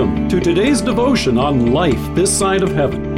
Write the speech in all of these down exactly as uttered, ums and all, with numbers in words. Welcome to today's devotion on life this side of heaven.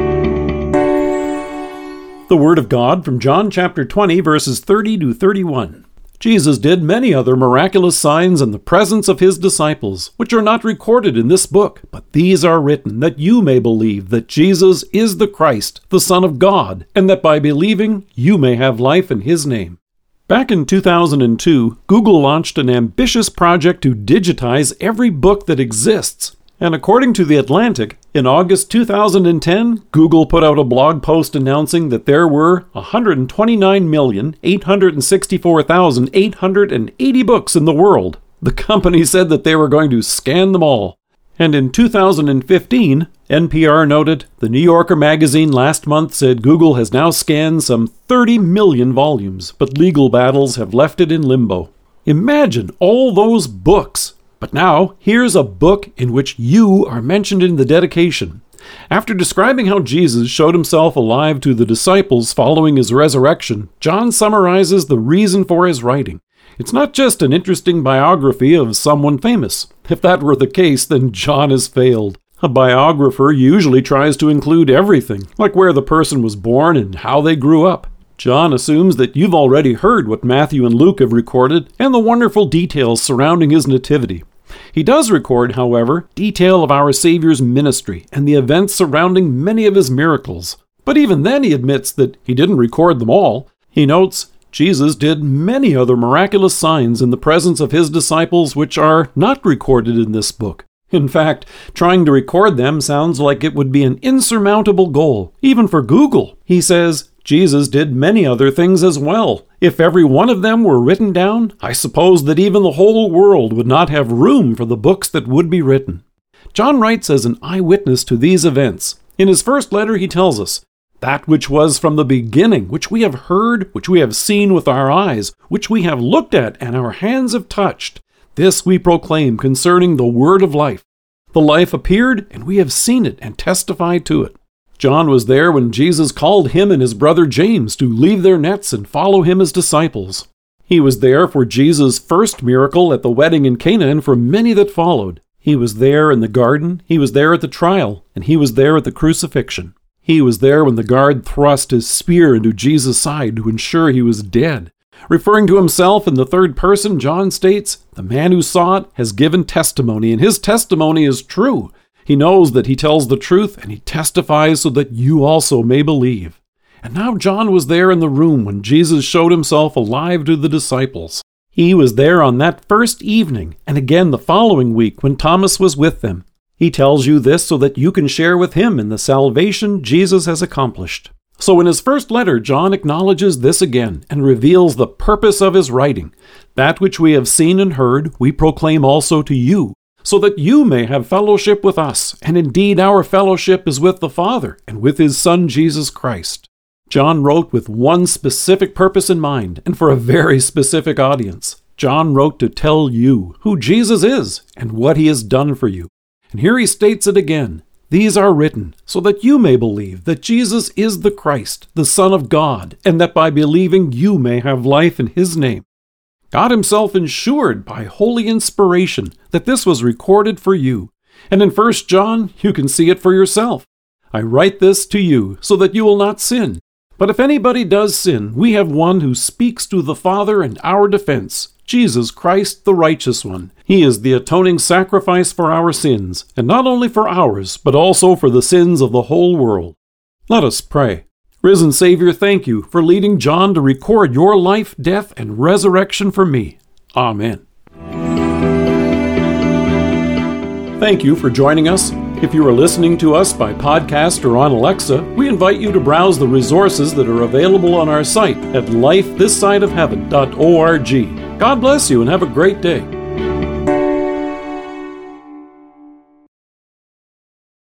The Word of God from John chapter twenty, verses thirty to thirty-one. Jesus did many other miraculous signs in the presence of his disciples, which are not recorded in this book, but these are written that you may believe that Jesus is the Christ, the Son of God, and that by believing you may have life in his name. Back in two thousand two, Google launched an ambitious project to digitize every book that exists. And according to The Atlantic, in August two thousand ten, Google put out a blog post announcing that there were one hundred twenty-nine million, eight hundred sixty-four thousand, eight hundred eighty books in the world. The company said that they were going to scan them all. And in two thousand fifteen, N P R noted, The New Yorker magazine last month said Google has now scanned some thirty million volumes, but legal battles have left it in limbo. Imagine all those books! But now, here's a book in which you are mentioned in the dedication. After describing how Jesus showed himself alive to the disciples following his resurrection, John summarizes the reason for his writing. It's not just an interesting biography of someone famous. If that were the case, then John has failed. A biographer usually tries to include everything, like where the person was born and how they grew up. John assumes that you've already heard what Matthew and Luke have recorded and the wonderful details surrounding his nativity. He does record, however, detail of our Savior's ministry and the events surrounding many of his miracles. But even then he admits that he didn't record them all. He notes, Jesus did many other miraculous signs in the presence of his disciples which are not recorded in this book. In fact, trying to record them sounds like it would be an insurmountable goal, even for Google. He says, Jesus did many other things as well. If every one of them were written down, I suppose that even the whole world would not have room for the books that would be written. John writes as an eyewitness to these events. In his first letter, he tells us, that which was from the beginning, which we have heard, which we have seen with our eyes, which we have looked at and our hands have touched, this we proclaim concerning the word of life. The life appeared, and we have seen it and testify to it. John was there when Jesus called him and his brother James to leave their nets and follow him as disciples. He was there for Jesus' first miracle at the wedding in Cana and for many that followed. He was there in the garden, he was there at the trial, and he was there at the crucifixion. He was there when the guard thrust his spear into Jesus' side to ensure he was dead. Referring to himself in the third person, John states, "The man who saw it has given testimony, and his testimony is true." He knows that he tells the truth, and he testifies so that you also may believe. And now John was there in the room when Jesus showed himself alive to the disciples. He was there on that first evening, and again the following week when Thomas was with them. He tells you this so that you can share with him in the salvation Jesus has accomplished. So in his first letter, John acknowledges this again and reveals the purpose of his writing. That which we have seen and heard, we proclaim also to you, so that you may have fellowship with us, and indeed our fellowship is with the Father and with his Son Jesus Christ. John wrote with one specific purpose in mind, and for a very specific audience. John wrote to tell you who Jesus is and what he has done for you. And here he states it again. These are written so that you may believe that Jesus is the Christ, the Son of God, and that by believing you may have life in his name. God himself ensured by holy inspiration that this was recorded for you. And in First John, you can see it for yourself. I write this to you so that you will not sin. But if anybody does sin, we have one who speaks to the Father in our defense, Jesus Christ the righteous one. He is the atoning sacrifice for our sins, and not only for ours, but also for the sins of the whole world. Let us pray. Risen Savior, thank you for leading John to record your life, death, and resurrection for me. Amen. Thank you for joining us. If you are listening to us by podcast or on Alexa, we invite you to browse the resources that are available on our site at life this side of heaven dot org. God bless you and have a great day.